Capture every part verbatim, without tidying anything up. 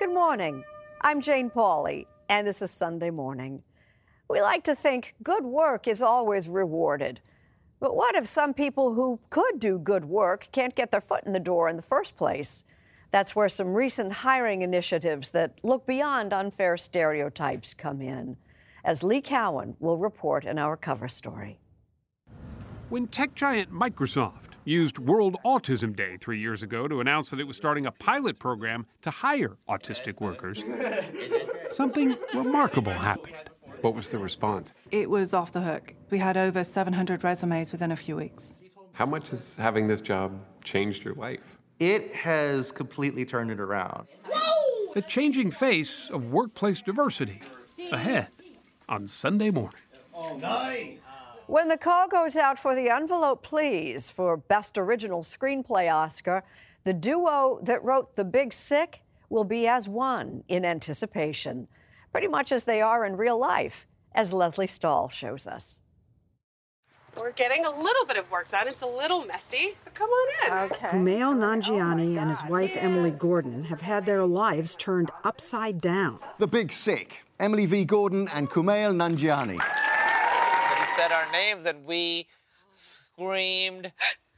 Good morning. I'm Jane Pauley, and this is Sunday Morning. We like to think good work is always rewarded. But what if some people who could do good work can't get their foot in the door in the first place? That's where some recent hiring initiatives that look beyond unfair stereotypes come in, as Lee Cowan will report in our cover story. When tech giant Microsoft used World Autism Day three years ago to announce that it was starting a pilot program to hire autistic workers, something remarkable happened. What was the response? It was off the hook. We had over seven hundred resumes within a few weeks. How much has having this job changed your life? It has completely turned it around. Whoa! The changing face of workplace diversity, ahead on Sunday Morning. Oh, nice! When the call goes out for the envelope, please, for Best Original Screenplay Oscar, the duo that wrote The Big Sick will be as one in anticipation, pretty much as they are in real life, as Leslie Stahl shows us. We're getting a little bit of work done. It's a little messy, but come on in. Okay. Kumail Nanjiani oh and his wife, yes. Emily Gordon, have had their lives turned upside down. The Big Sick, Emily V. Gordon and Kumail Nanjiani. Said our names and we screamed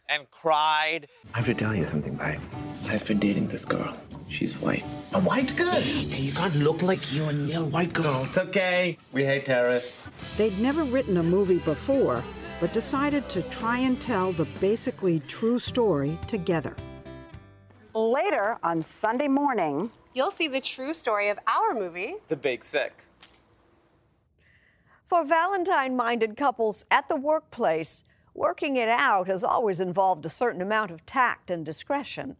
and cried. I have to tell you something, babe. I've been dating this girl. She's white. A white girl? Hey, you can't look like you and yell white girl. It's okay. We hate terrorists. They'd never written a movie before, but decided to try and tell the basically true story together. Later on Sunday Morning, you'll see the true story of our movie, The Big Sick. For Valentine-minded couples at the workplace, working it out has always involved a certain amount of tact and discretion.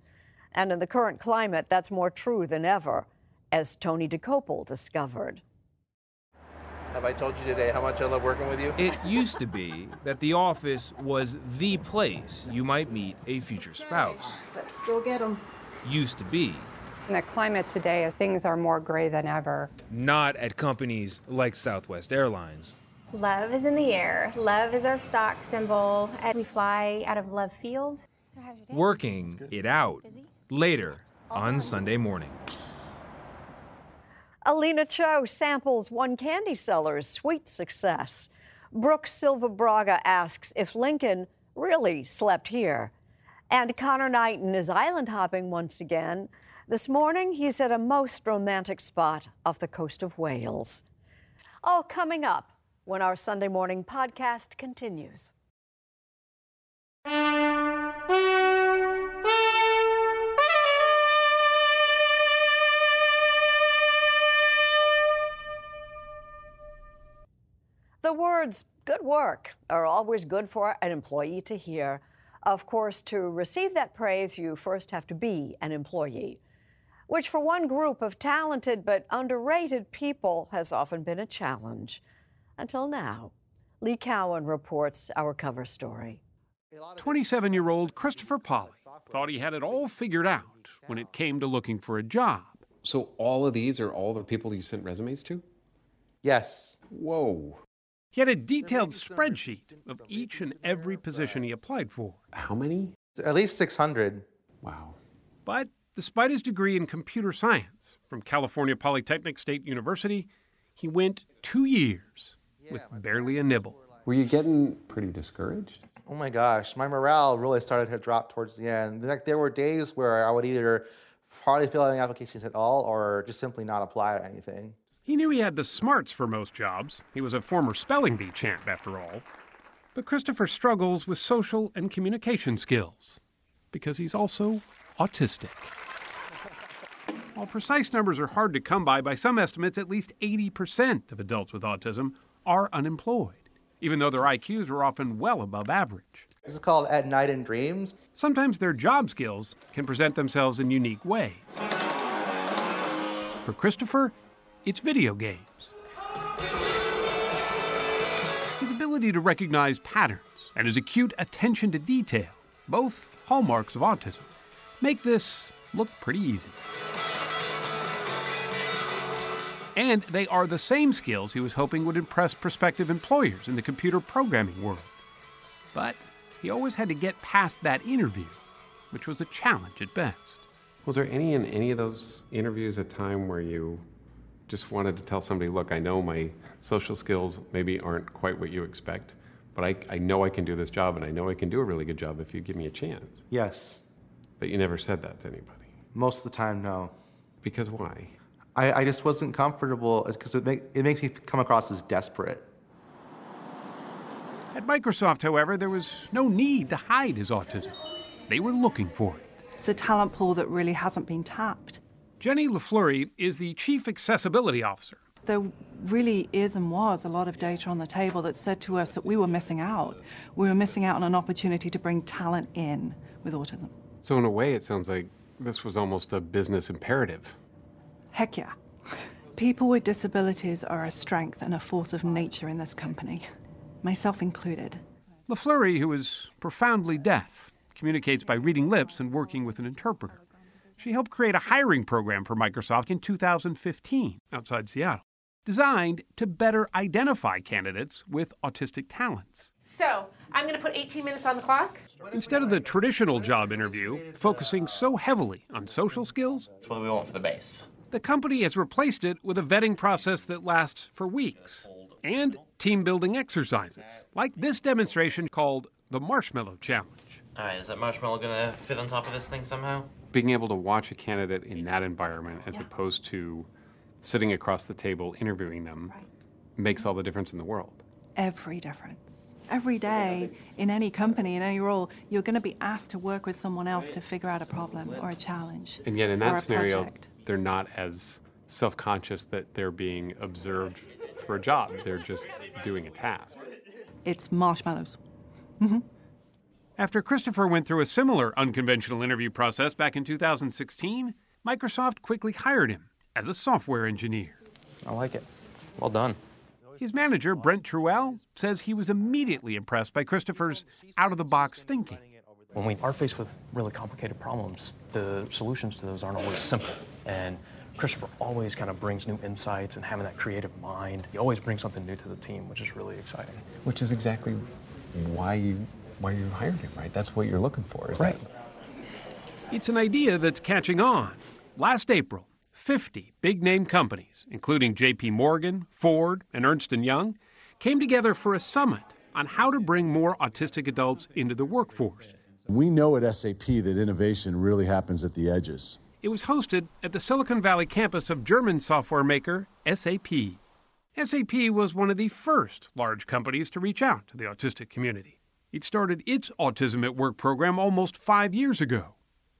And in the current climate, that's more true than ever, as Tony DeCopel discovered. Have I told you today how much I love working with you? It used to be that the office was the place you might meet a future spouse. Let's go get them. Used to be. In the climate today, things are more gray than ever. Not at companies like Southwest Airlines. Love is in the air. Love is our stock symbol, and we fly out of Love Field. So how's your day? Working it out busy? Later All on time. Sunday morning. Alina Cho samples one candy seller's sweet success. Brooke Silva Braga asks if Lincoln really slept here. And Connor Knighton is island hopping once again. This morning, he's at a most romantic spot off the coast of Wales. All coming up when our Sunday morning podcast continues. The words, good work, are always good for an employee to hear. Of course, to receive that praise, you first have to be an employee, which for one group of talented but underrated people has often been a challenge. Until now. Lee Cowan reports our cover story. twenty-seven-year-old Christopher Polly thought he had it all figured out when it came to looking for a job. So all of these are all the people you sent resumes to? Yes. Whoa. He had a detailed spreadsheet of each and every position he applied for. How many? At least six hundred. Wow. But despite his degree in computer science from California Polytechnic State University, he went two years with barely a nibble. Were you getting pretty discouraged? Oh my gosh, my morale really started to drop towards the end. In fact, there were days where I would either hardly fill out any applications at all or just simply not apply to anything. He knew he had the smarts for most jobs. He was a former spelling bee champ, after all. But Christopher struggles with social and communication skills because he's also autistic. While precise numbers are hard to come by, by some estimates, at least eighty percent of adults with autism are unemployed, even though their I Qs are often well above average. This is called At Night in Dreams. Sometimes their job skills can present themselves in unique ways. For Christopher, it's video games. His ability to recognize patterns and his acute attention to detail, both hallmarks of autism, make this look pretty easy. And they are the same skills he was hoping would impress prospective employers in the computer programming world. But he always had to get past that interview, which was a challenge at best. Was there any in any of those interviews a time where you just wanted to tell somebody, look, I know my social skills maybe aren't quite what you expect, but I, I know I can do this job, and I know I can do a really good job if you give me a chance? Yes. But you never said that to anybody? Most of the time, no. Because why? I, I just wasn't comfortable, because it, make, it makes me come across as desperate. At Microsoft, however, there was no need to hide his autism. They were looking for it. It's a talent pool that really hasn't been tapped. Jenny Lay-Flurrie is the Chief Accessibility Officer. There really is and was a lot of data on the table that said to us that we were missing out. We were missing out on an opportunity to bring talent in with autism. So in a way, it sounds like this was almost a business imperative. Heck yeah. People with disabilities are a strength and a force of nature in this company, myself included. Lay-Flurrie, who is profoundly deaf, communicates by reading lips and working with an interpreter. She helped create a hiring program for Microsoft in two thousand fifteen outside Seattle, designed to better identify candidates with autistic talents. So I'm going to put eighteen minutes on the clock. Instead of the traditional job interview, focusing so heavily on social skills, that's what we want for the base. The company has replaced it with a vetting process that lasts for weeks and team-building exercises, like this demonstration called the Marshmallow Challenge. All right, is that marshmallow going to fit on top of this thing somehow? Being able to watch a candidate in that environment as yeah. opposed to sitting across the table interviewing them right. makes all the difference in the world. Every difference. Every day, in any company, in any role, you're going to be asked to work with someone else to figure out a problem or a challenge. And yet in that scenario, project. They're not as self-conscious that they're being observed for a job. They're just doing a task. It's marshmallows. Mm-hmm. After Christopher went through a similar unconventional interview process back in two thousand sixteen, Microsoft quickly hired him as a software engineer. I like it. Well done. His manager, Brent Truell, says he was immediately impressed by Christopher's out-of-the-box thinking. When we are faced with really complicated problems, the solutions to those aren't always simple. And Christopher always kind of brings new insights and having that creative mind. He always brings something new to the team, which is really exciting. Which is exactly why you why you hired him, right? That's what you're looking for, isn't it? Right. It's an idea that's catching on. Last April, fifty big-name companies, including J P Morgan, Ford, and Ernst and Young, came together for a summit on how to bring more autistic adults into the workforce. We know at S A P that innovation really happens at the edges. It was hosted at the Silicon Valley campus of German software maker S A P. S A P was one of the first large companies to reach out to the autistic community. It started its Autism at Work program almost five years ago.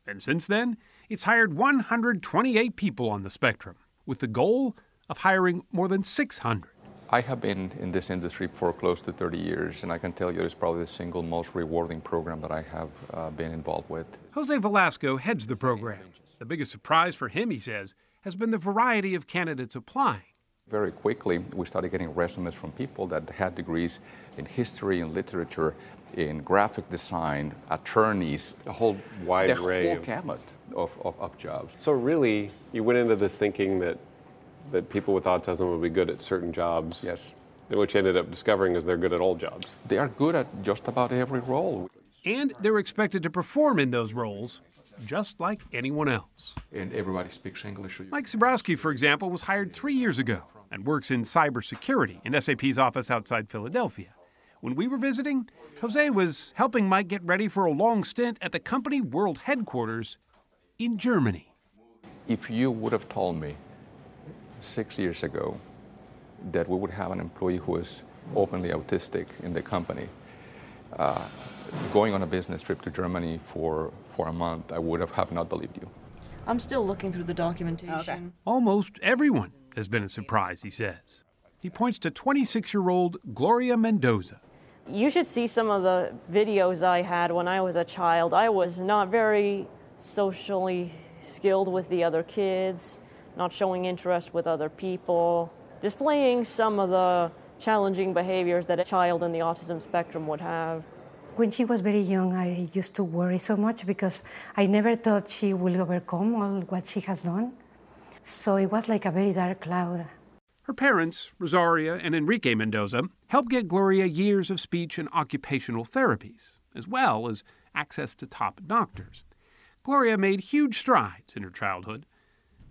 And since then, it's hired one hundred twenty-eight people on the spectrum, with the goal of hiring more than six hundred. I have been in this industry for close to thirty years, and I can tell you it's probably the single most rewarding program that I have uh, been involved with. Jose Velasco heads the program. The biggest surprise for him, he says, has been the variety of candidates applying. Very quickly, we started getting resumes from people that had degrees in history, in literature, in graphic design, attorneys, a whole wide the array whole of, gamut of, of, of jobs. So really, you went into this thinking that, that people with autism would be good at certain jobs, yes, which ended up discovering is they're good at all jobs. They are good at just about every role. And they're expected to perform in those roles, just like anyone else. And everybody speaks English. Mike Zebrowski, for example, was hired three years ago and works in cybersecurity in S A P's office outside Philadelphia. When we were visiting, Jose was helping Mike get ready for a long stint at the company world headquarters in Germany. If you would have told me six years ago that we would have an employee who is openly autistic in the company, uh, going on a business trip to Germany for, for a month, I would have, have not believed you. I'm still looking through the documentation. Okay. Almost everyone has been a surprise, he says. He points to twenty-six-year-old Gloria Mendoza. You should see some of the videos I had when I was a child. I was not very socially skilled with the other kids, not showing interest with other people, displaying some of the challenging behaviors that a child in the autism spectrum would have. When she was very young, I used to worry so much because I never thought she would overcome all what she has done. So it was like a very dark cloud. Her parents, Rosaria and Enrique Mendoza, helped get Gloria years of speech and occupational therapies, as well as access to top doctors. Gloria made huge strides in her childhood,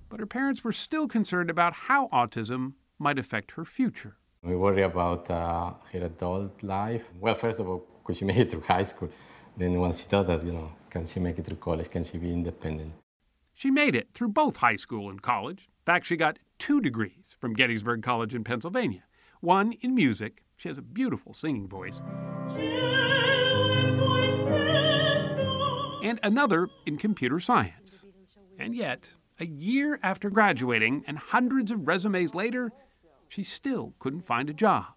but her parents were still concerned about how autism might affect her future. We worry about uh, her adult life. Well, first of all, could she make it through high school? Then once she thought that, you know, can she make it through college? Can she be independent? She made it through both high school and college. In fact, she got two degrees from Gettysburg College in Pennsylvania, one in music. She has a beautiful singing voice. And another in computer science. And yet, a year after graduating and hundreds of resumes later, she still couldn't find a job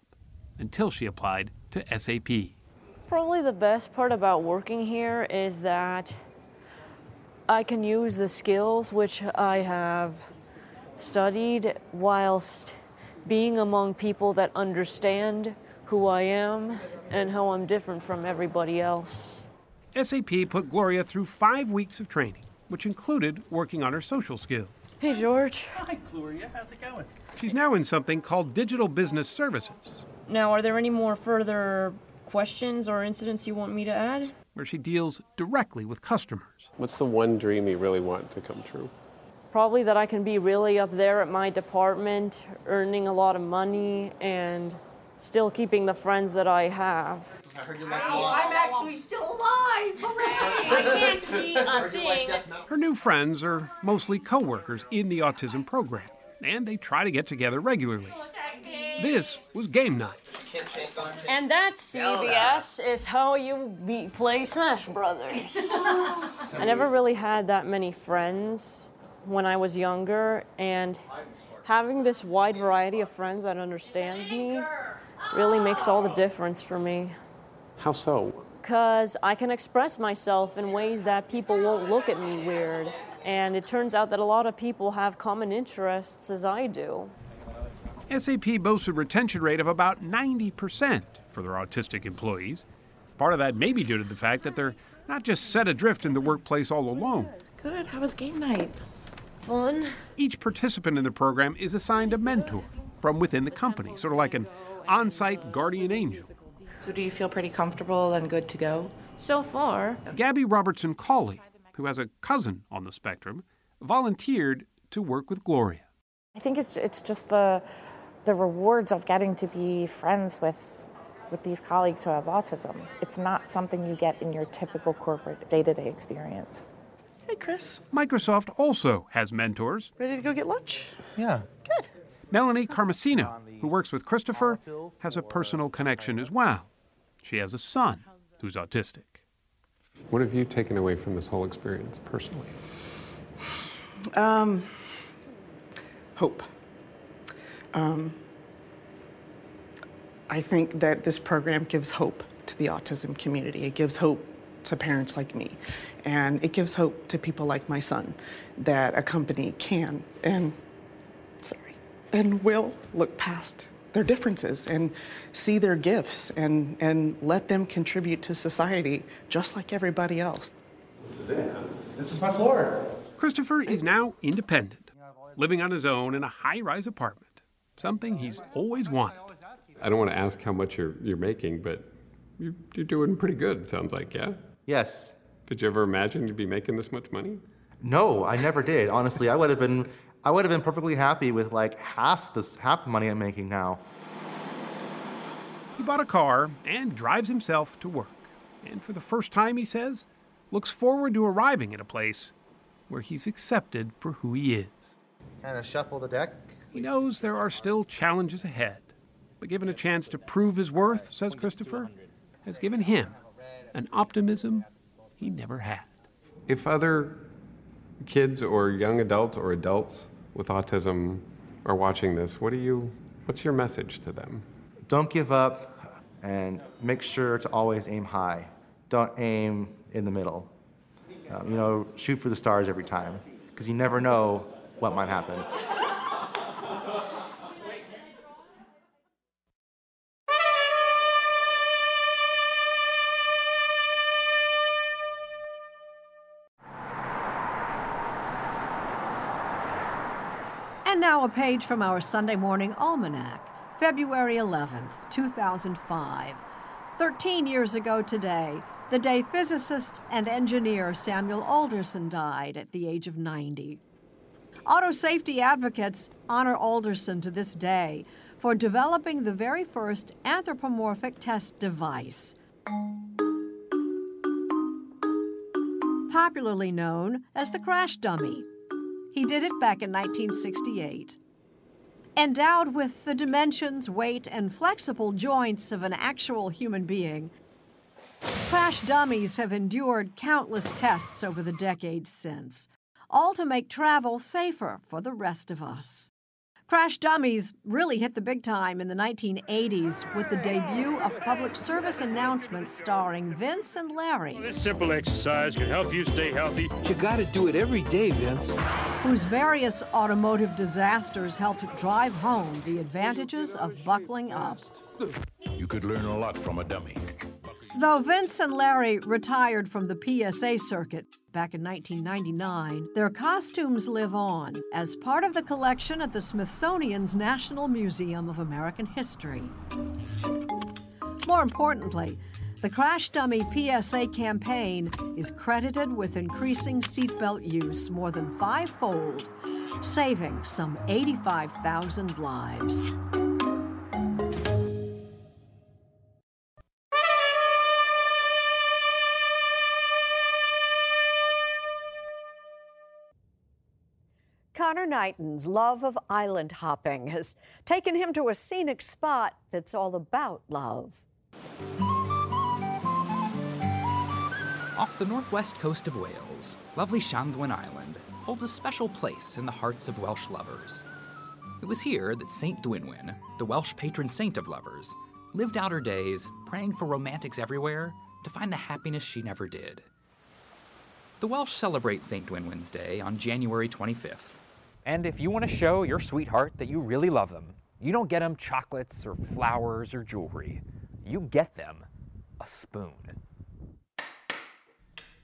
until she applied to S A P. Probably the best part about working here is that I can use the skills which I have studied whilst being among people that understand who I am and how I'm different from everybody else. S A P put Gloria through five weeks of training, which included working on her social skills. Hey, George. Hi, Gloria. How's it going? She's now in something called digital business services. Now, are there any more further questions or incidents you want me to add? Where she deals directly with customers. What's the one dream you really want to come true? Probably that I can be really up there at my department, earning a lot of money and still keeping the friends that I have. I heard you like, oh, I'm actually still alive! Hooray! I can't see a thing. Her new friends are mostly co-workers in the autism program, and they try to get together regularly. This was game night. And that, C B S, is how you be, play Smash Brothers. I never really had that many friends when I was younger, and having this wide variety of friends that understands me really makes all the difference for me. How so? Because I can express myself in ways that people won't look at me weird, and it turns out that a lot of people have common interests as I do. S A P boasts a retention rate of about ninety percent for their autistic employees. Part of that may be due to the fact that they're not just set adrift in the workplace all alone. Good, how was game night? fun. Each participant in the program is assigned a mentor from within the company, sort of like an on-site guardian angel. So do you feel pretty comfortable and good to go? So far. Gabby Robertson Cawley, who has a cousin on the spectrum, volunteered to work with Gloria. I think it's it's just the the rewards of getting to be friends with with these colleagues who have autism. It's not something you get in your typical corporate day-to-day experience. Hey, Chris. Microsoft also has mentors. Ready to go get lunch? Yeah. Good. Melanie Carmesino, who works with Christopher, has a personal connection as well. She has a son who's autistic. What have you taken away from this whole experience personally? Um, hope. Um, I think that this program gives hope to the autism community. It gives hope to parents like me, and it gives hope to people like my son that a company can and sorry and will look past their differences and see their gifts and and let them contribute to society just like everybody else. This is it. This is my floor. Christopher is now independent, living on his own in a high-rise apartment, something he's always wanted. I don't want to ask how much you're you're making, but you're, you're doing pretty good, sounds like, yeah? Yes. Did you ever imagine you'd be making this much money? No, I never did. Honestly, I would have been I would have been perfectly happy with like half this half the money I'm making now. He bought a car and drives himself to work. And for the first time, he says, looks forward to arriving at a place where he's accepted for who he is. Kind of shuffle the deck. He knows there are still challenges ahead, but given a chance to prove his worth, says Christopher, has given him an optimism he never had. If other kids or young adults or adults with autism are watching this, what do you, what's your message to them? Don't give up and make sure to always aim high. Don't aim in the middle. Um, you know, shoot for the stars every time, because you never know what might happen. And now a page from our Sunday Morning Almanac, February eleventh, two thousand five. Thirteen years ago today, the day physicist and engineer Samuel Alderson died at the age of ninety. Auto safety advocates honor Alderson to this day for developing the very first anthropomorphic test device, popularly known as the crash dummy. He did it back in nineteen sixty-eight. Endowed with the dimensions, weight, and flexible joints of an actual human being, crash dummies have endured countless tests over the decades since, all to make travel safer for the rest of us. Crash dummies really hit the big time in the nineteen eighties with the debut of public service announcements starring Vince and Larry. Well, this simple exercise can help you stay healthy. You gotta do it every day, Vince. Whose various automotive disasters helped drive home the advantages of buckling up. You could learn a lot from a dummy. Though Vince and Larry retired from the P S A circuit back in nineteen ninety-nine, their costumes live on as part of the collection at the Smithsonian's National Museum of American History. More importantly, the Crash Dummy P S A campaign is credited with increasing seatbelt use more than fivefold, saving some eighty-five thousand lives. Connor Knighton's love of island hopping has taken him to a scenic spot that's all about love. Off the northwest coast of Wales, lovely Llanddwyn Island holds a special place in the hearts of Welsh lovers. It was here that Saint Dwynwen, the Welsh patron saint of lovers, lived out her days praying for romantics everywhere to find the happiness she never did. The Welsh celebrate Saint Dwynwen's Day on January twenty-fifth. And if you want to show your sweetheart that you really love them, you don't get them chocolates or flowers or jewelry. You get them a spoon.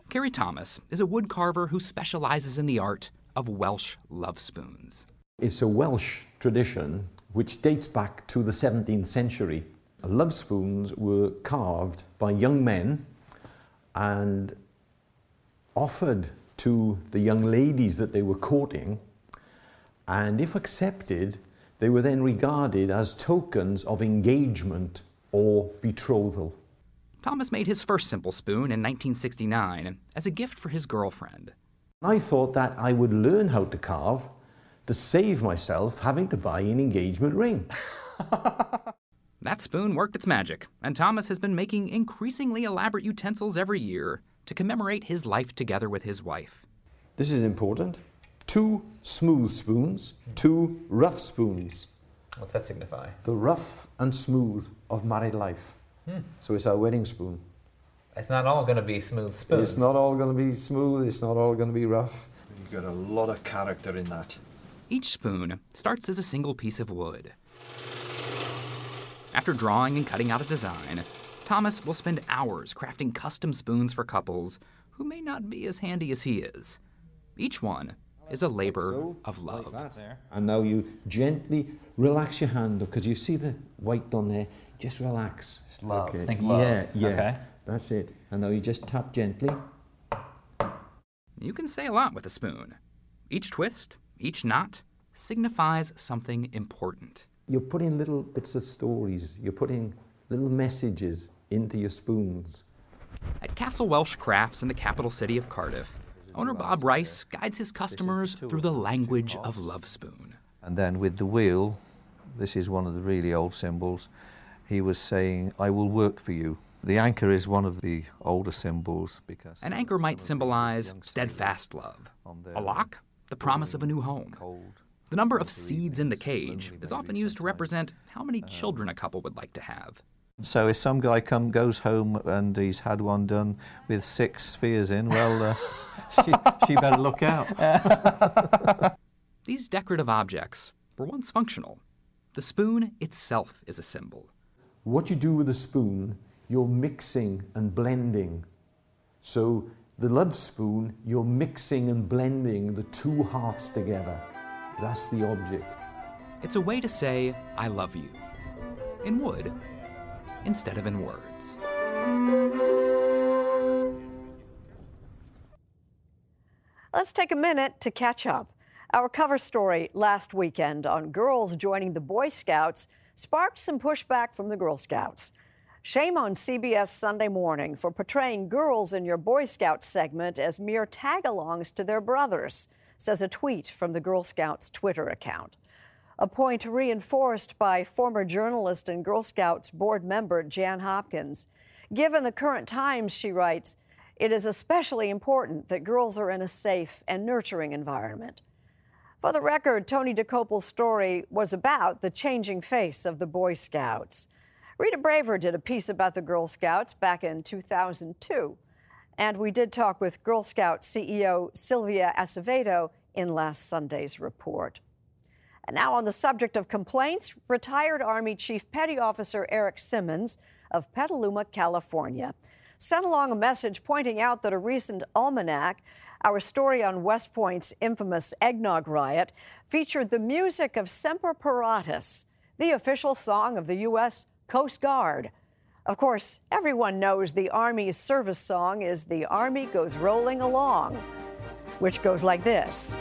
Carrie Thomas is a woodcarver who specializes in the art of Welsh love spoons. It's a Welsh tradition which dates back to the seventeenth century. Love spoons were carved by young men and offered to the young ladies that they were courting, and if accepted, they were then regarded as tokens of engagement or betrothal. Thomas made his first simple spoon in nineteen sixty-nine as a gift for his girlfriend. I thought that I would learn how to carve to save myself having to buy an engagement ring. That spoon worked its magic, and Thomas has been making increasingly elaborate utensils every year to commemorate his life together with his wife. This is important. Two smooth spoons, two rough spoons. What's that signify? The rough and smooth of married life. Hmm. So it's our wedding spoon. It's not all going to be smooth spoons. It's not all going to be smooth. It's not all going to be rough. You've got a lot of character in that. Each spoon starts as a single piece of wood. After drawing and cutting out a design, Thomas will spend hours crafting custom spoons for couples who may not be as handy as he is. Each one is a labor so, of love. Like and now you gently relax your hand, because you see the white on there. Just relax. It's love. Okay. Think love. Yeah, yeah. Okay. That's it. And now you just tap gently. You can say a lot with a spoon. Each twist, each knot, signifies something important. You're putting little bits of stories. You're putting little messages into your spoons. At Castle Welsh Crafts in the capital city of Cardiff, owner Bob Rice guides his customers through the language of love spoon. And then with the wheel, this is one of the really old symbols, he was saying, I will work for you. The anchor is one of the older symbols because... An anchor might symbolize steadfast love. A lock, the promise of a new home. The number of seeds in the cage is often used to represent how many children a couple would like to have. So if some guy come, goes home and he's had one done with six spheres in, well, uh, she, she better look out. These decorative objects were once functional. The spoon itself is a symbol. What you do with a spoon, you're mixing and blending. So the love spoon, you're mixing and blending the two hearts together. That's the object. It's a way to say, I love you, in wood, instead of in words. Let's take a minute to catch up. Our cover story last weekend on girls joining the Boy Scouts sparked some pushback from the Girl Scouts. Shame on C B S Sunday Morning for portraying girls in your Boy Scout segment as mere tag-alongs to their brothers, says a tweet from the Girl Scouts Twitter account. A point reinforced by former journalist and Girl Scouts board member Jan Hopkins. Given the current times, she writes, it is especially important that girls are in a safe and nurturing environment. For the record, Tony DeCopel's story was about the changing face of the Boy Scouts. Rita Braver did a piece about the Girl Scouts back in two thousand two. And we did talk with Girl Scout C E O Sylvia Acevedo in last Sunday's report. And now on the subject of complaints, retired Army Chief Petty Officer Eric Simmons of Petaluma, California, sent along a message pointing out that a recent almanac, our story on West Point's infamous eggnog riot, featured the music of Semper Paratus, the official song of the U S Coast Guard. Of course, everyone knows the Army's service song is The Army Goes Rolling Along, which goes like this.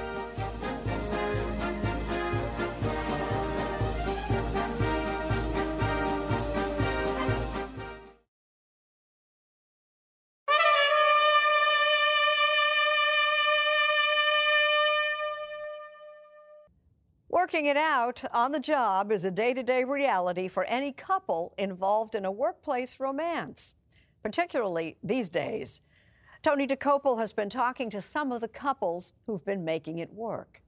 Working it out on the job is a day-to-day reality for any couple involved in a workplace romance, particularly these days. Tony DeCopel has been talking to some of the couples who've been making it work.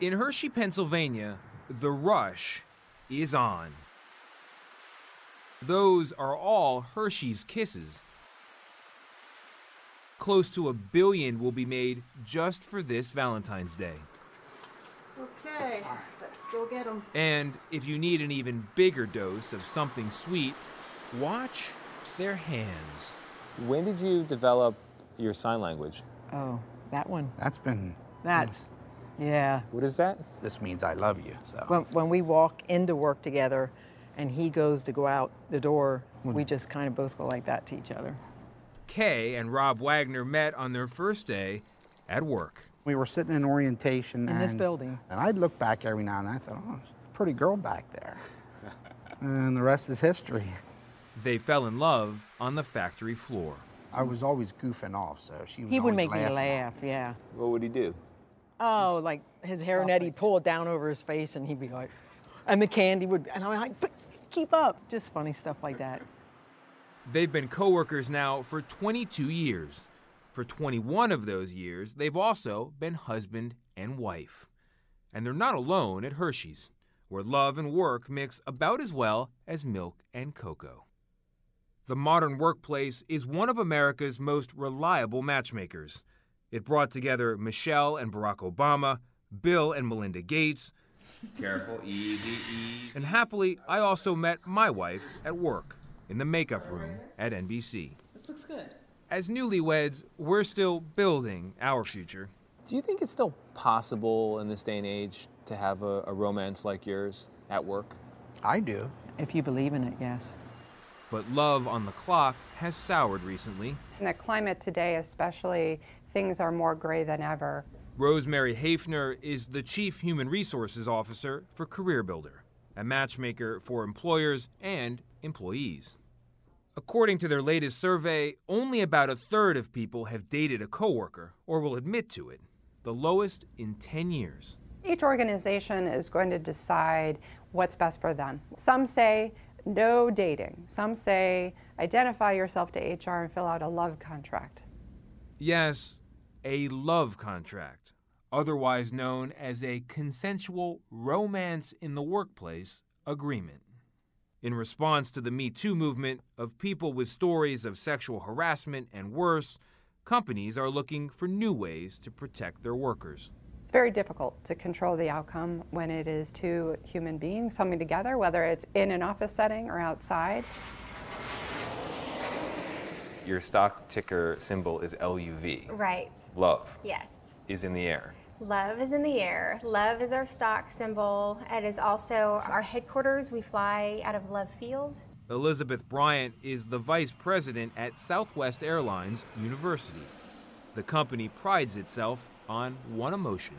In Hershey, Pennsylvania, the rush is on. Those are all Hershey's Kisses. Close to a billion will be made just for this Valentine's Day. Okay, let's go get them. And if you need an even bigger dose of something sweet, watch their hands. When did you develop your sign language? Oh, that one. That's been That's, mm. yeah. What is that? This means I love you. So when, when we walk into work together and he goes to go out the door, mm. we just kind of both go like that to each other. Kay and Rob Wagner met on their first day at work. We were sitting in orientation. In and, this building. And I'd look back every now and then. I thought, oh, there's a pretty girl back there. And the rest is history. They fell in love on the factory floor. I was always goofing off, so she was He would make me laugh, yeah. What would he do? Oh, Just like his hairnet, he'd pull it down over his face, and he'd be like, and the candy would, and I'm like, but keep up. Just funny stuff like that. They've been coworkers now for twenty-two years. For twenty-one of those years, they've also been husband and wife. And they're not alone at Hershey's, where love and work mix about as well as milk and cocoa. The modern workplace is one of America's most reliable matchmakers. It brought together Michelle and Barack Obama, Bill and Melinda Gates. Careful, easy, easy. And happily, I also met my wife at work in the makeup room at N B C. This looks good. As newlyweds, we're still building our future. Do you think it's still possible in this day and age to have a, a romance like yours at work? I do. If you believe in it, yes. But love on the clock has soured recently. In the climate today especially, things are more gray than ever. Rosemary Hafner is the Chief Human Resources Officer for CareerBuilder, a matchmaker for employers and employees. According to their latest survey, only about a third of people have dated a coworker or will admit to it, the lowest in ten years. Each organization is going to decide what's best for them. Some say no dating. Some say identify yourself to H R and fill out a love contract. Yes, a love contract, otherwise known as a consensual romance in the workplace agreement. In response to the Me Too movement of people with stories of sexual harassment and worse, companies are looking for new ways to protect their workers. It's very difficult to control the outcome when it is two human beings coming together, whether it's in an office setting or outside. Your stock ticker symbol is L U V. Right. Love. Yes. Is in the air. Love is in the air. Love is our stock symbol. It is also our headquarters. We fly out of Love Field. Elizabeth Bryant is the vice president at Southwest Airlines University. The company prides itself on one emotion.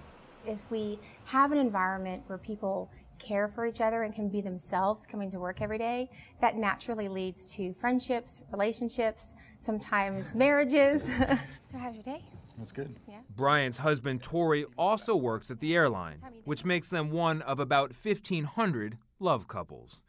If we have an environment where people care for each other and can be themselves coming to work every day, that naturally leads to friendships, relationships, sometimes marriages. So how's your day? That's good. Yeah. Brian's husband, Tori, also works at the airline, which makes them one of about fifteen hundred love couples.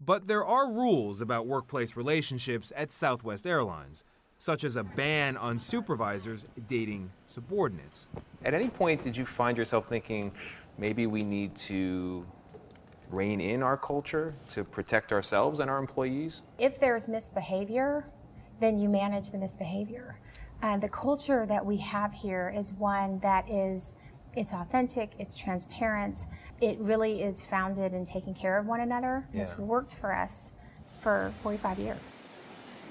But there are rules about workplace relationships at Southwest Airlines, such as a ban on supervisors dating subordinates. At any point, did you find yourself thinking, maybe we need to rein in our culture to protect ourselves and our employees? If there's misbehavior, then you manage the misbehavior. Uh, the culture that we have here is one that is, it's authentic, it's transparent. It really is founded in taking care of one another. Yeah. It's worked for us for forty-five years.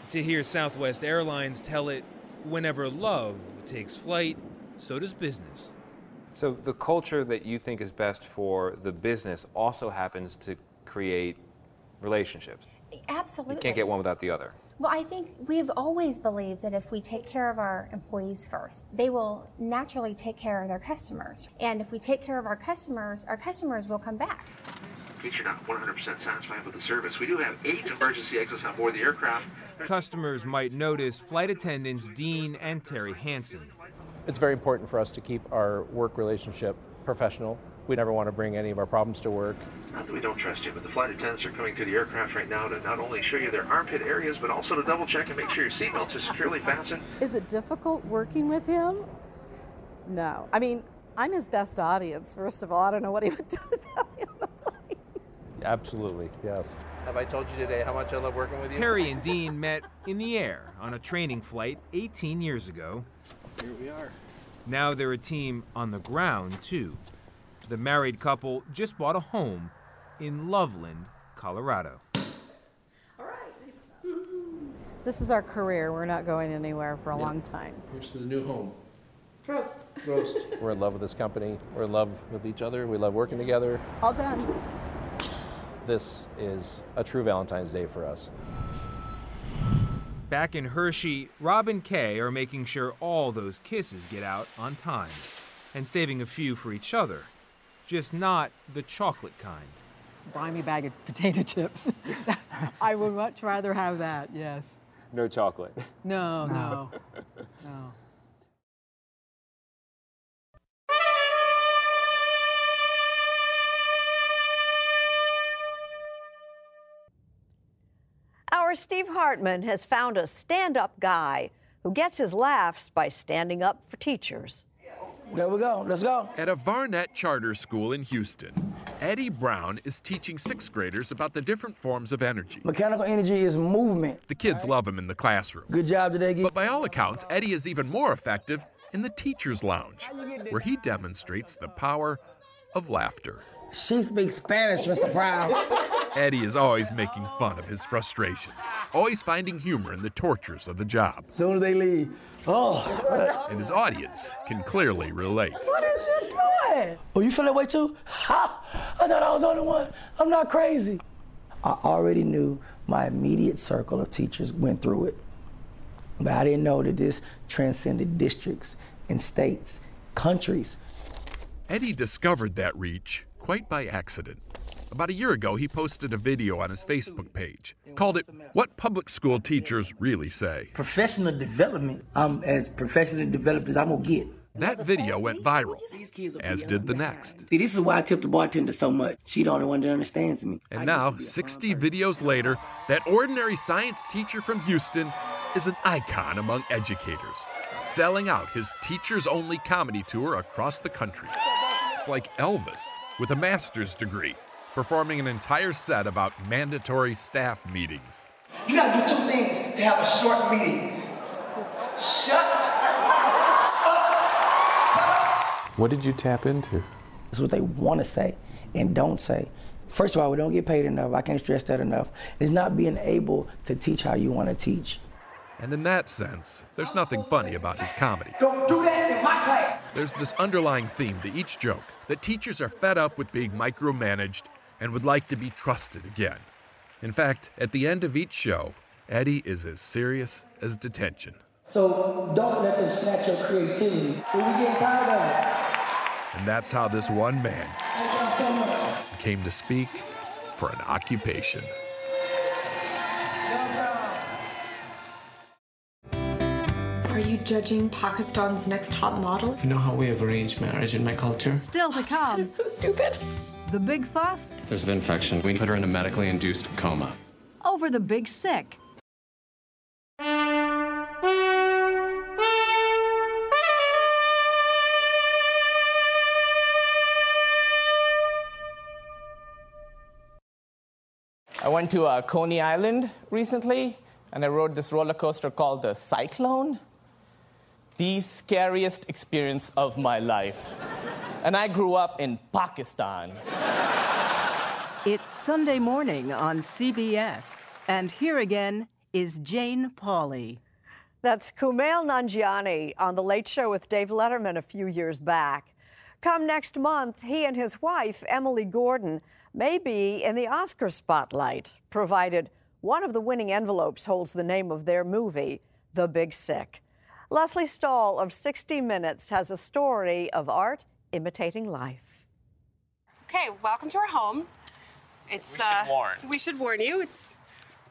To hear Southwest Airlines tell it, whenever love takes flight, so does business. So the culture that you think is best for the business also happens to create relationships. Absolutely. You can't get one without the other. Well, I think we've always believed that if we take care of our employees first, they will naturally take care of their customers. And if we take care of our customers, our customers will come back. If you're not one hundred percent satisfied with the service, we do have eight emergency exits on board the aircraft. Customers might notice flight attendants Dean and Terry Hansen. It's very important for us to keep our work relationship professional. We never want to bring any of our problems to work. Not that we don't trust you, but the flight attendants are coming through the aircraft right now to not only show you their armpit areas, but also to double check and make sure your seatbelts are securely fastened. Is it difficult working with him? No. I mean, I'm his best audience, first of all. I don't know what he would do without me on the plane. Absolutely, yes. Have I told you today how much I love working with you? Terry and Dean met in the air on a training flight eighteen years ago. Here we are. Now they're a team on the ground, too. The married couple just bought a home in Loveland, Colorado. All right. Nice job. This is our career. We're not going anywhere for a yeah. long time. Here's the new home. Prost. Prost. We're in love with this company. We're in love with each other. We love working together. All done. This is a true Valentine's Day for us. Back in Hershey, Rob and Kay are making sure all those kisses get out on time and saving a few for each other, just not the chocolate kind. Buy me a bag of potato chips. I would much rather have that, yes. No chocolate. No, no, no. Our Steve Hartman has found a stand-up guy who gets his laughs by standing up for teachers. There we go. Let's go. At a Varnett charter school in Houston, Eddie Brown is teaching sixth graders about the different forms of energy. Mechanical energy is movement. The kids right? love him in the classroom. Good job today, Geese. But by all accounts, Eddie is even more effective in the teacher's lounge, where he demonstrates the power of laughter. She speaks Spanish, Mister Brown. Eddie is always making fun of his frustrations, always finding humor in the tortures of the job. As soon as they leave, oh. And his audience can clearly relate. What is you doing? Oh, you feel that way too? Ha! I thought I was the only one. I'm not crazy. I already knew my immediate circle of teachers went through it, but I didn't know that this transcended districts and states, countries. Eddie discovered that reach quite by accident. About a year ago, he posted a video on his Facebook page, called it, What Public School Teachers Really Say. Professional development. I'm as professionally developed as I'm gonna get. That video went viral, as did the next. See, this is why I tip the bartender so much. She the only one that understands me. And now, sixty videos later, that ordinary science teacher from Houston is an icon among educators, selling out his teachers-only comedy tour across the country. It's like Elvis with a master's degree, performing an entire set about mandatory staff meetings. You gotta do two things to have a short meeting. Shut up! What did you tap into? It's what they wanna say and don't say. First of all, we don't get paid enough. I can't stress that enough. It's not being able to teach how you wanna teach. And in that sense, there's nothing funny about his comedy. Don't do that in my class! There's this underlying theme to each joke, that teachers are fed up with being micromanaged and would like to be trusted again. In fact, at the end of each show, Eddie is as serious as detention. So don't let them snatch your creativity. We'll be getting tired of it. And that's how this one man Thank you so much. came to speak for an occupation. Are you judging Pakistan's next hot model? You know how we have arranged marriage in my culture? Still to come. I'm so stupid. The big fuss. There's an infection. We put her in a medically induced coma. Over the big sick. I went to uh, Coney Island recently, and I rode this roller coaster called the Cyclone. The scariest experience of my life. And I grew up in Pakistan. It's Sunday morning on C B S. And here again is Jane Pauley. That's Kumail Nanjiani on The Late Show with Dave Letterman a few years back. Come next month, he and his wife, Emily Gordon, may be in the Oscar spotlight, provided one of the winning envelopes holds the name of their movie, The Big Sick. Leslie Stahl of sixty minutes has a story of art imitating life. Okay, welcome to our home. It's, we should uh, warn. We should warn you. It's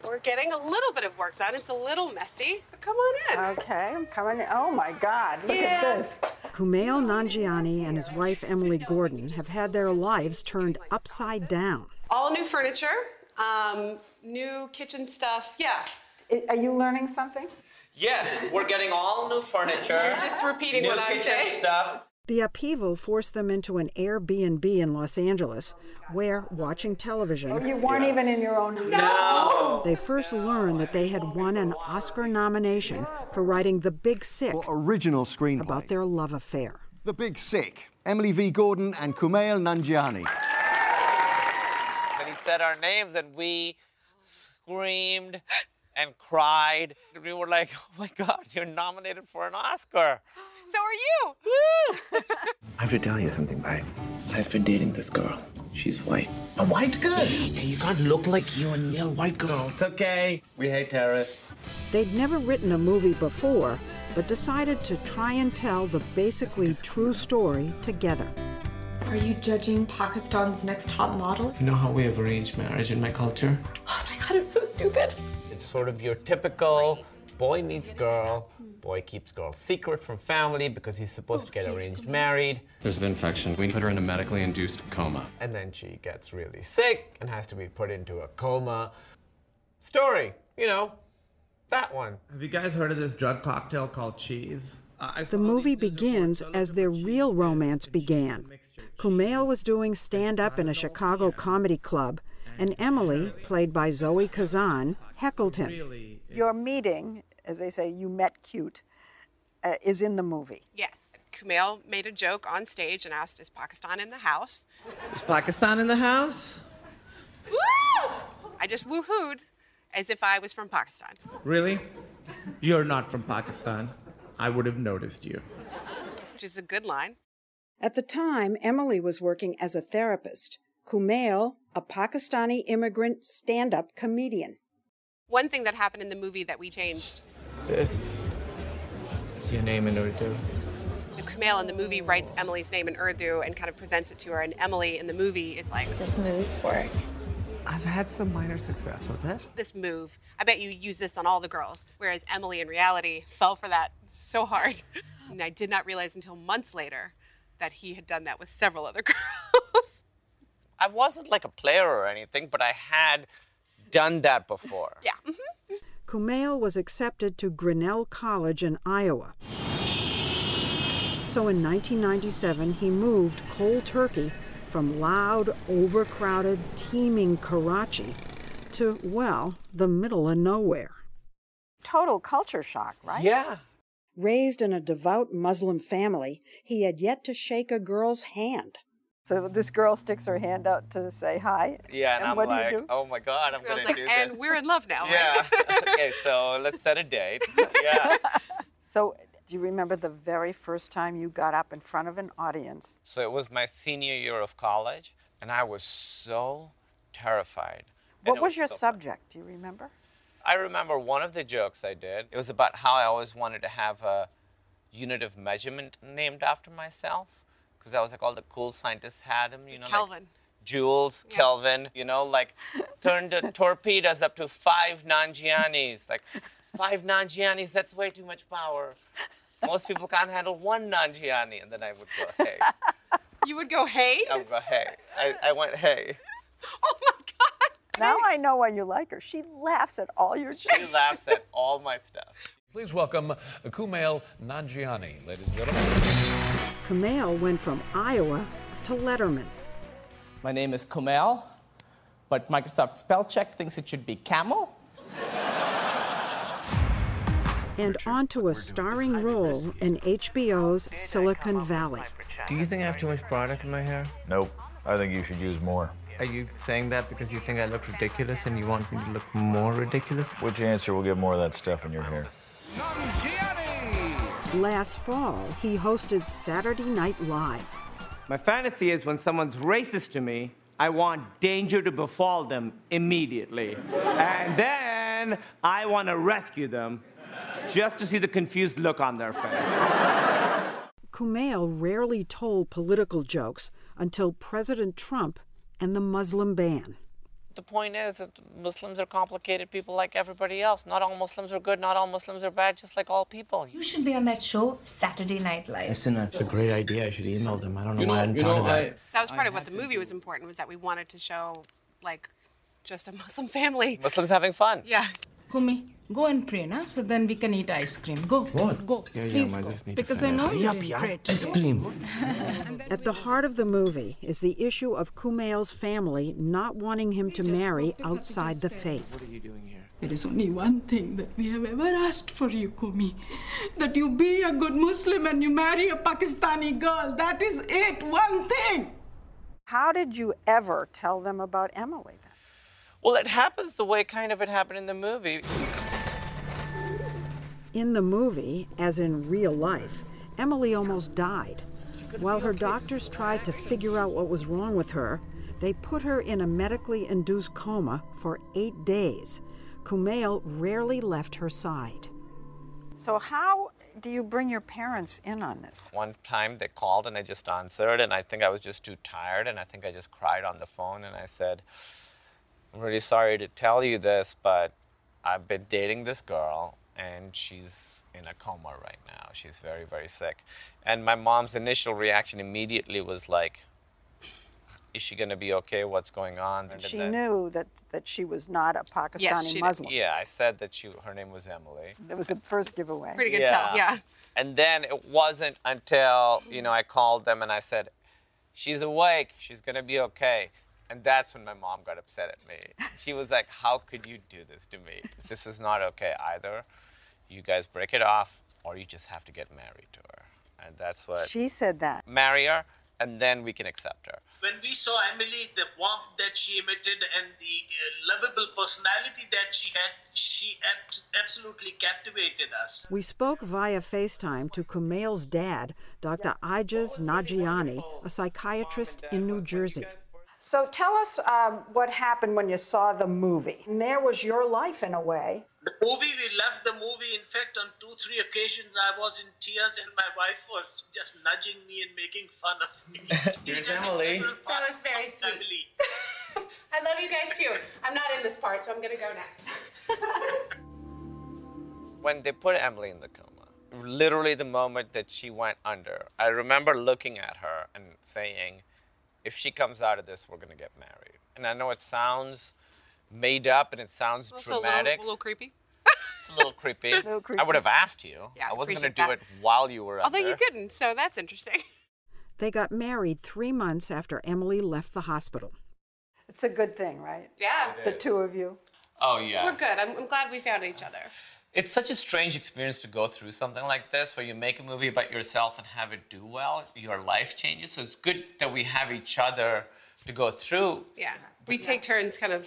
we're getting a little bit of work done. It's a little messy, but come on in. Okay, I'm coming in. Oh my God, look yeah. at this. Kumail Nanjiani and his wife Emily Gordon have had their lives turned upside down. All new furniture, um, new kitchen stuff. Yeah. Are you learning something? Yes, we're getting all new furniture. You're just repeating new what I'm saying. Stuff. The upheaval forced them into an Airbnb in Los Angeles, where, watching television... Oh, you weren't yeah. even in your own house. No! They first learned that they had won an Oscar nomination for writing The Big Sick, well, original screenplay about their love affair. The Big Sick, Emily V. Gordon and Kumail Nanjiani. And he said our names and we screamed... and cried. We were like, oh my God, you're nominated for an Oscar. So are you. Woo! I have to tell you something, babe. I've been dating this girl. She's white. A white girl? Hey, you can't look like you and yell white girl. No, it's okay. We hate terrorists. They'd never written a movie before, but decided to try and tell the basically true story together. Are you judging Pakistan's Next Top Model? You know how we have arranged marriage in my culture? Oh my God, I'm so stupid. It's sort of your typical boy meets girl, boy keeps girl secret from family because he's supposed to get arranged married. There's an infection. We put her in a medically induced coma. And then she gets really sick and has to be put into a coma. Story, you know, that one. Have you guys heard of this drug cocktail called cheese? Uh, the movie begins as their real romance began. Kumail was doing stand-up in a Chicago comedy club, and Emily, played by Zoe Kazan, heckled him. Your meeting, as they say, you met cute, uh, is in the movie. Yes. Kumail made a joke on stage and asked, is Pakistan in the house? Is Pakistan in the house? Woo! I just woo-hooed as if I was from Pakistan. Really? You're not from Pakistan. I would have noticed you. Which is a good line. At the time, Emily was working as a therapist. Kumail, a Pakistani immigrant stand-up comedian. One thing that happened in the movie that we changed. This is your name in Urdu. Kumail in the movie writes Emily's name in Urdu and kind of presents it to her, and Emily in the movie is like, does this move work? I've had some minor success with it. This move, I bet you use this on all the girls, whereas Emily in reality fell for that so hard. And I did not realize until months later that he had done that with several other girls. I wasn't like a player or anything, but I had done that before. Yeah. Mm-hmm. Kumail was accepted to Grinnell College in Iowa. So in nineteen ninety-seven, he moved cold turkey from loud, overcrowded, teeming Karachi to, well, the middle of nowhere. Total culture shock, right? Yeah. Raised in a devout Muslim family, he had yet to shake a girl's hand. So this girl sticks her hand out to say hi. Yeah, and, and I'm what like, do you do? Oh my God, I'm going to like, do and this. And we're in love now. Yeah. Right? Okay, so let's set a date. Yeah. So do you remember the very first time you got up in front of an audience? So it was my senior year of college, and I was so terrified. What was, was your so subject? Fun. Do you remember? I remember one of the jokes I did. It was about how I always wanted to have a unit of measurement named after myself, because that was like all the cool scientists had them, you know, Kelvin. Like Joules, yeah. Kelvin, you know, like turned the torpedoes up to five Nanjianis. Like five Nanjianis, that's way too much power. Most people can't handle one Nanjiani. And then I would go, hey. You would go, hey? I would go, hey. I, I went, hey. Oh my God. Now I know why you like her. She laughs at all your jokes. She laughs at all my stuff. Please welcome Kumail Nanjiani, ladies and gentlemen. Kumail went from Iowa to Letterman. My name is Kumail, but Microsoft spell check thinks it should be camel. And onto a starring role in H B O's Silicon Valley. Do you think I have too much product in my hair? Nope. I think you should use more. Are you saying that because you think I look ridiculous and you want me to look more ridiculous? Which answer will get more of that stuff in your hair? Last fall, he hosted Saturday Night Live. My fantasy is when someone's racist to me, I want danger to befall them immediately. And then I want to rescue them just to see the confused look on their face. Kumail rarely told political jokes until President Trump and the Muslim ban. The point is that Muslims are complicated people like everybody else. Not all Muslims are good, not all Muslims are bad, just like all people. You should be on that show, Saturday Night Live. Listen, that's a great idea. I should email them. I don't know you why know, I didn't tell them. I, that was part I of what the movie was important, was that we wanted to show, like, just a Muslim family. Muslims having fun. Yeah. Kumi, go and pray, na? So then we can eat ice cream. Go, what? Go, yeah, yeah, please go. Because I know you didn't pray today. Ice cream. At the heart of the movie is the issue of Kumail's family not wanting him to marry outside the faith. What are you doing here? There is only one thing that we have ever asked for you, Kumi. That you be a good Muslim and you marry a Pakistani girl. That is it, one thing. How did you ever tell them about Emily? Well, it happens the way kind of it happened in the movie. In the movie, as in real life, Emily almost died. While her doctors tried to figure out what was wrong with her, they put her in a medically induced coma for eight days. Kumail rarely left her side. So how do you bring your parents in on this? One time they called and I just answered, and I think I was just too tired, and I think I just cried on the phone, and I said, I'm really sorry to tell you this, but I've been dating this girl and she's in a coma right now. She's very, very sick. And my mom's initial reaction immediately was like, is she going to be okay? What's going on? And she then, knew that, that she was not a Pakistani yes, Muslim. Did. Yeah, I said that she, her name was Emily. That was the first giveaway. Pretty good yeah. tell, yeah. And then it wasn't until, you know, I called them and I said, she's awake, she's going to be okay. And that's when my mom got upset at me. She was like, how could you do this to me? This is not okay either. You guys break it off, or you just have to get married to her. And that's what... She said that. Marry her, and then we can accept her. When we saw Emily, the warmth that she emitted and the uh, lovable personality that she had, she ab absolutely captivated us. We spoke via FaceTime to Kumail's dad, Doctor Ajiz Nanjiani, a psychiatrist in New Jersey. So tell us um, what happened when you saw the movie. And there was your life, in a way. The movie, we left the movie. In fact, on two, three occasions, I was in tears, and my wife was just nudging me and making fun of me. Here's Emily. That was very sweet. I love you guys, too. I'm not in this part, so I'm going to go now. When they put Emily in the coma, literally the moment that she went under, I remember looking at her and saying, if she comes out of this, we're going to get married. And I know it sounds made up and it sounds also dramatic. A little, a little creepy. It's a little creepy. a little creepy. I would have asked you. Yeah, I wasn't going to do that. It while you were up Although there. You didn't, so that's interesting. They got married three months after Emily left the hospital. It's a good thing, right? Yeah. It the is. Two of you. Oh, yeah. We're good. I'm, I'm glad we found each other. It's such a strange experience to go through something like this, where you make a movie about yourself and have it do well. Your life changes. So it's good that we have each other to go through. Yeah, we take turns kind of...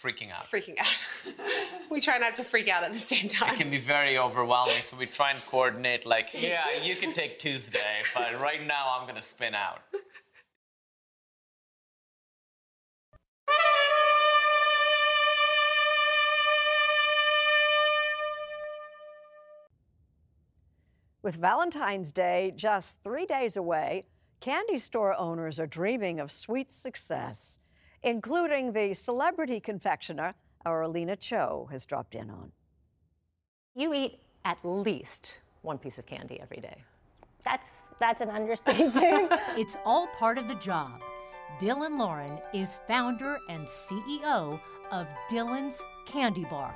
Freaking out. Freaking out. We try not to freak out at the same time. It can be very overwhelming, so we try and coordinate, like, yeah, you can take Tuesday, but right now I'm going to spin out. With Valentine's Day just three days away, candy store owners are dreaming of sweet success, including the celebrity confectioner our Alina Cho has dropped in on. You eat at least one piece of candy every day. That's, that's an understatement. It's all part of the job. Dylan Lauren is founder and C E O of Dylan's Candy Bar.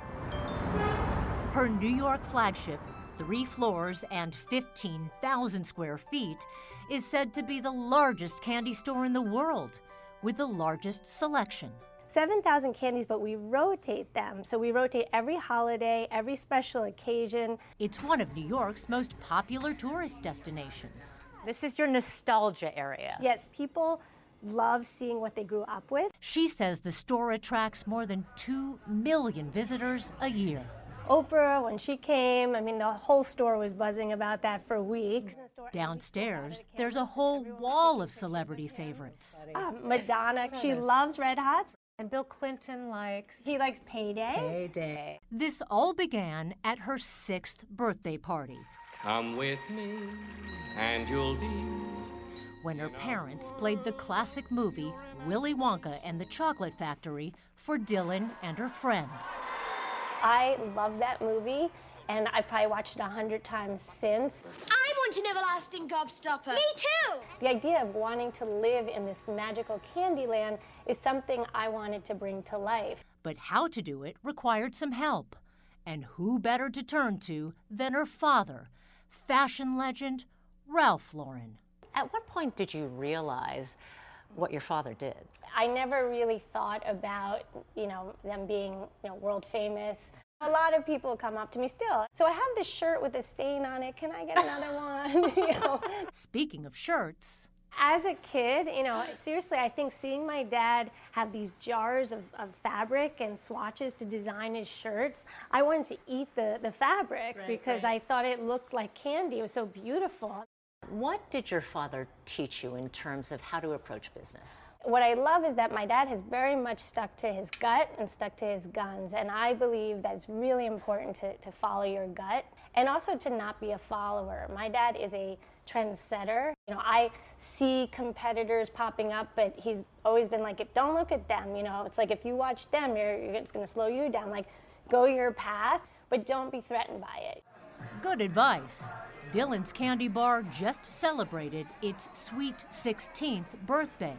Her New York flagship, three floors and fifteen thousand square feet, is said to be the largest candy store in the world, with the largest selection. seven thousand candies, but we rotate them. So we rotate every holiday, every special occasion. It's one of New York's most popular tourist destinations. This is your nostalgia area. Yes, people love seeing what they grew up with. She says the store attracts more than two million visitors a year. Oprah, when she came, I mean, the whole store was buzzing about that for weeks. Downstairs, there's a whole wall of celebrity favorites. Um, Madonna, she loves Red Hots. And Bill Clinton likes... He likes Payday. Payday. This all began at her sixth birthday party. Come with me, and you'll be... When her parents played the classic movie, Willy Wonka and the Chocolate Factory, for Dylan and her friends. I love that movie, and I probably watched it a hundred times since. I want an everlasting gobstopper. Me too! The idea of wanting to live in this magical candy land is something I wanted to bring to life. But how to do it required some help. And who better to turn to than her father, fashion legend Ralph Lauren. At what point did you realize what your father did? I never really thought about, you know, them being, you know, world famous. A lot of people come up to me still. So I have this shirt with a stain on it. Can I get another one? You know? Speaking of shirts. as a kid, you know, seriously, I think seeing my dad have these jars of, of fabric and swatches to design his shirts, I wanted to eat the, the fabric right, because right. I thought it looked like candy. It was so beautiful. What did your father teach you in terms of how to approach business? What I love is that my dad has very much stuck to his gut and stuck to his guns. And I believe that it's really important to, to follow your gut and also to not be a follower. My dad is a trendsetter. You know, I see competitors popping up, but he's always been like, don't look at them. You know, it's like if you watch them, you're, you're, it's going to slow you down. Like, go your path, but don't be threatened by it. Good advice. Dylan's Candy Bar just celebrated its sweet sixteenth birthday,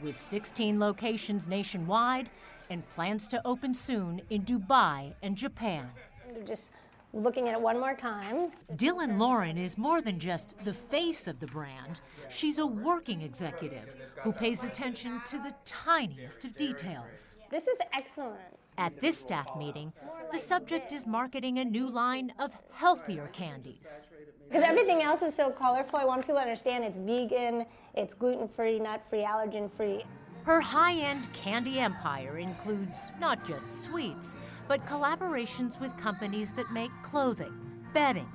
with sixteen locations nationwide and plans to open soon in Dubai and Japan. They're just looking at it one more time. Dylan Lauren is more than just the face of the brand. She's a working executive who pays attention to the tiniest of details. This is excellent. At this staff meeting, the subject is marketing a new line of healthier candies. Because everything else is so colorful, I want people to understand it's vegan, it's gluten-free, nut-free, allergen-free. Her high-end candy empire includes not just sweets, but collaborations with companies that make clothing, bedding,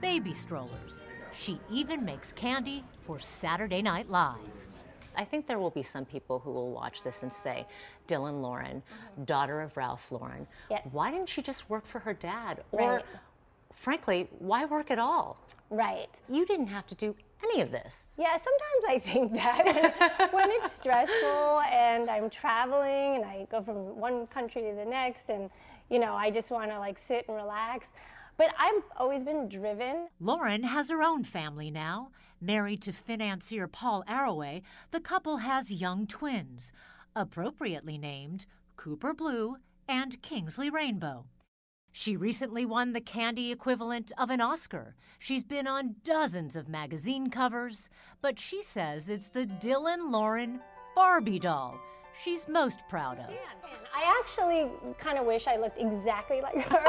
baby strollers. She even makes candy for Saturday Night Live. I think there will be some people who will watch this and say, Dylan Lauren, daughter of Ralph Lauren, yes. Why didn't she just work for her dad? Or, right. Frankly, why work at all? Right. You didn't have to do any of this. Yeah, sometimes I think that when, when it's stressful and I'm traveling and I go from one country to the next and, you know, I just want to like sit and relax. But I've always been driven. Lauren has her own family now. Married to financier Paul Arroway, the couple has young twins, appropriately named Cooper Blue and Kingsley Rainbow. She recently won the candy equivalent of an Oscar. She's been on dozens of magazine covers, but she says it's the Dylan Lauren Barbie doll she's most proud of. I actually kind of wish I looked exactly like her.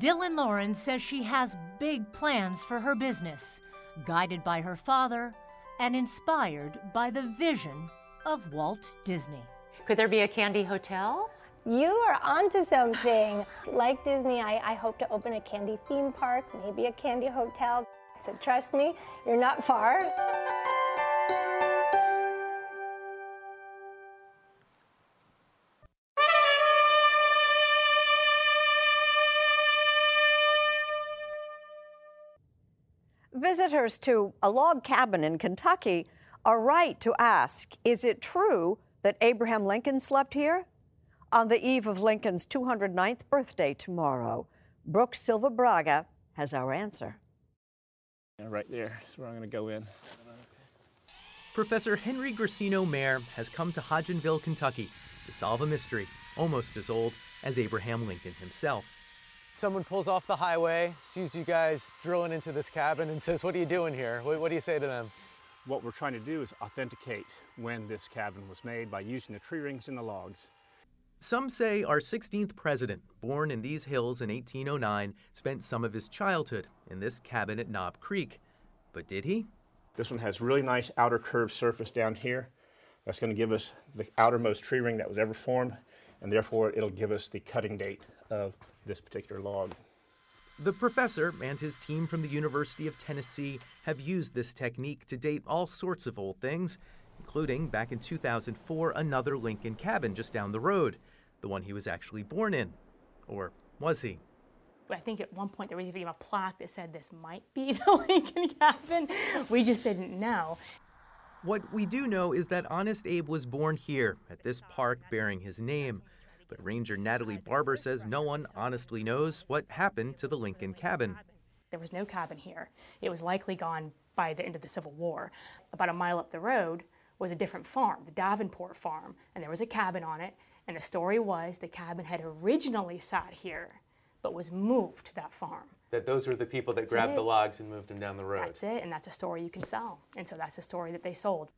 Dylan Lauren says she has big plans for her business, guided by her father and inspired by the vision of Walt Disney. Could there be a candy hotel? You are onto something. Like Disney, I, I hope to open a candy theme park, maybe a candy hotel. So trust me, you're not far. Visitors to a log cabin in Kentucky are right to ask, is it true that Abraham Lincoln slept here? On the eve of Lincoln's two hundred ninth birthday tomorrow, Brooke Silva Braga has our answer. Yeah, right there is where I'm going to go in. Professor Henry Gracino Mayer has come to Hodgenville, Kentucky to solve a mystery almost as old as Abraham Lincoln himself. Someone pulls off the highway, sees you guys drilling into this cabin and says, what are you doing here? What, what do you say to them? What we're trying to do is authenticate when this cabin was made by using the tree rings and the logs. Some say our sixteenth president, born in these hills in eighteen oh nine, spent some of his childhood in this cabin at Knob Creek. But did he? This one has really nice outer curved surface down here. That's going to give us the outermost tree ring that was ever formed, and therefore it'll give us the cutting date of this particular log. The professor and his team from the University of Tennessee have used this technique to date all sorts of old things, including, back in two thousand four, another Lincoln cabin just down the road. The one he was actually born in. Or was he? I think at one point there was even a plaque that said this might be the Lincoln cabin. We just didn't know. What we do know is that Honest Abe was born here at this park bearing his name. But Ranger Natalie Barber says no one honestly knows what happened to the Lincoln cabin. There was no cabin here. It was likely gone by the end of the Civil War. About a mile up the road was a different farm, the Davenport farm, and there was a cabin on it. And the story was the cabin had originally sat here, but was moved to that farm. That those were the people that grabbed the logs and moved them down the road. That's it, and that's a story you can sell. And so that's a story that they sold.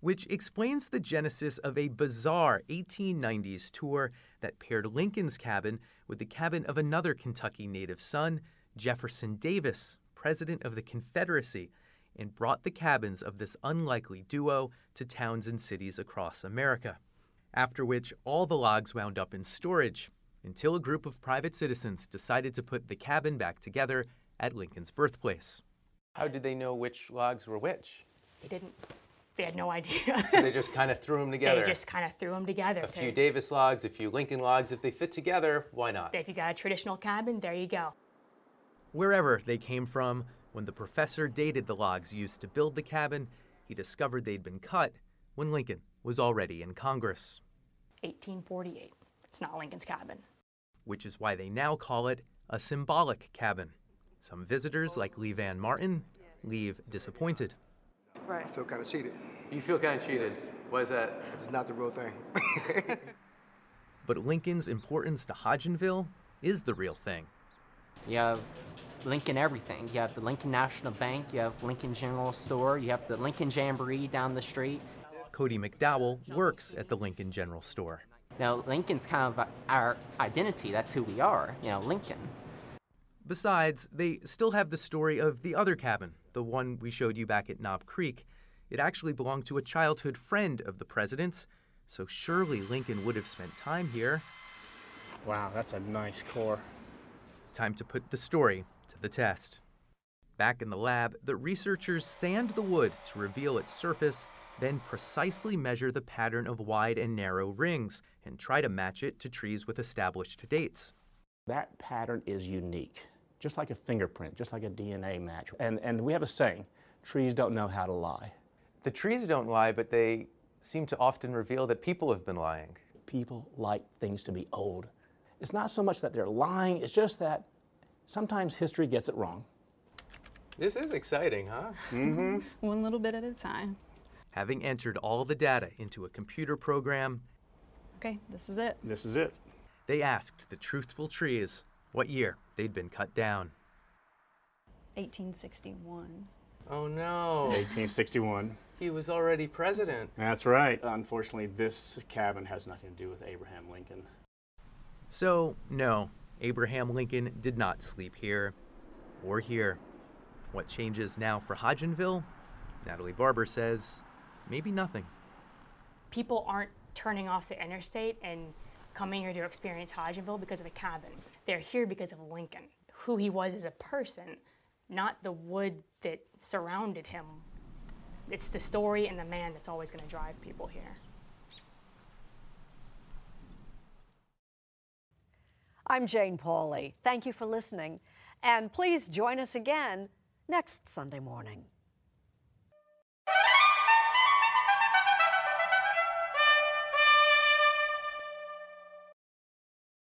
Which explains the genesis of a bizarre eighteen nineties tour that paired Lincoln's cabin with the cabin of another Kentucky native son, Jefferson Davis, president of the Confederacy, and brought the cabins of this unlikely duo to towns and cities across America, after which all the logs wound up in storage until a group of private citizens decided to put the cabin back together at Lincoln's birthplace. How did they know which logs were which? They didn't. They had no idea. So they just kind of threw them together. They just kind of threw them together. A few Davis logs, a few Lincoln logs. If they fit together, why not? If you got a traditional cabin, there you go. Wherever they came from, when the professor dated the logs used to build the cabin, he discovered they'd been cut when Lincoln was already in Congress. eighteen forty-eight. It's not Lincoln's cabin. Which is why they now call it a symbolic cabin. Some visitors, like Lee Van Martin, leave disappointed. Right. I feel kind of cheated. You feel kind of cheated. Yes. Why is that? It's not the real thing. But Lincoln's importance to Hodgenville is the real thing. You have Lincoln everything. You have the Lincoln National Bank. You have Lincoln General Store. You have the Lincoln Jamboree down the street. Cody McDowell works at the Lincoln General Store. Now, Lincoln's kind of our identity. That's who we are, you know, Lincoln. Besides, they still have the story of the other cabin, the one we showed you back at Knob Creek. It actually belonged to a childhood friend of the president's, so surely Lincoln would have spent time here. Wow, that's a nice core. Time to put the story to the test. Back in the lab, the researchers sand the wood to reveal its surface, then precisely measure the pattern of wide and narrow rings and try to match it to trees with established dates. That pattern is unique, just like a fingerprint, just like a D N A match. And, and we have a saying, trees don't know how to lie. The trees don't lie, but they seem to often reveal that people have been lying. People like things to be old. It's not so much that they're lying, it's just that sometimes history gets it wrong. This is exciting, huh? Mm-hmm. One little bit at a time. Having entered all the data into a computer program. Okay, this is it. This is it. They asked the truthful trees what year they'd been cut down. eighteen sixty-one. Oh no. eighteen sixty-one. He was already president. That's right. Unfortunately, this cabin has nothing to do with Abraham Lincoln. So, no, Abraham Lincoln did not sleep here or here. What changes now for Hodgenville? Natalie Barber says, maybe nothing. People aren't turning off the interstate and coming here to experience Hodgenville because of a cabin. They're here because of Lincoln, who he was as a person, not the wood that surrounded him. It's the story and the man that's always going to drive people here. I'm Jane Pauley. Thank you for listening. And please join us again next Sunday morning.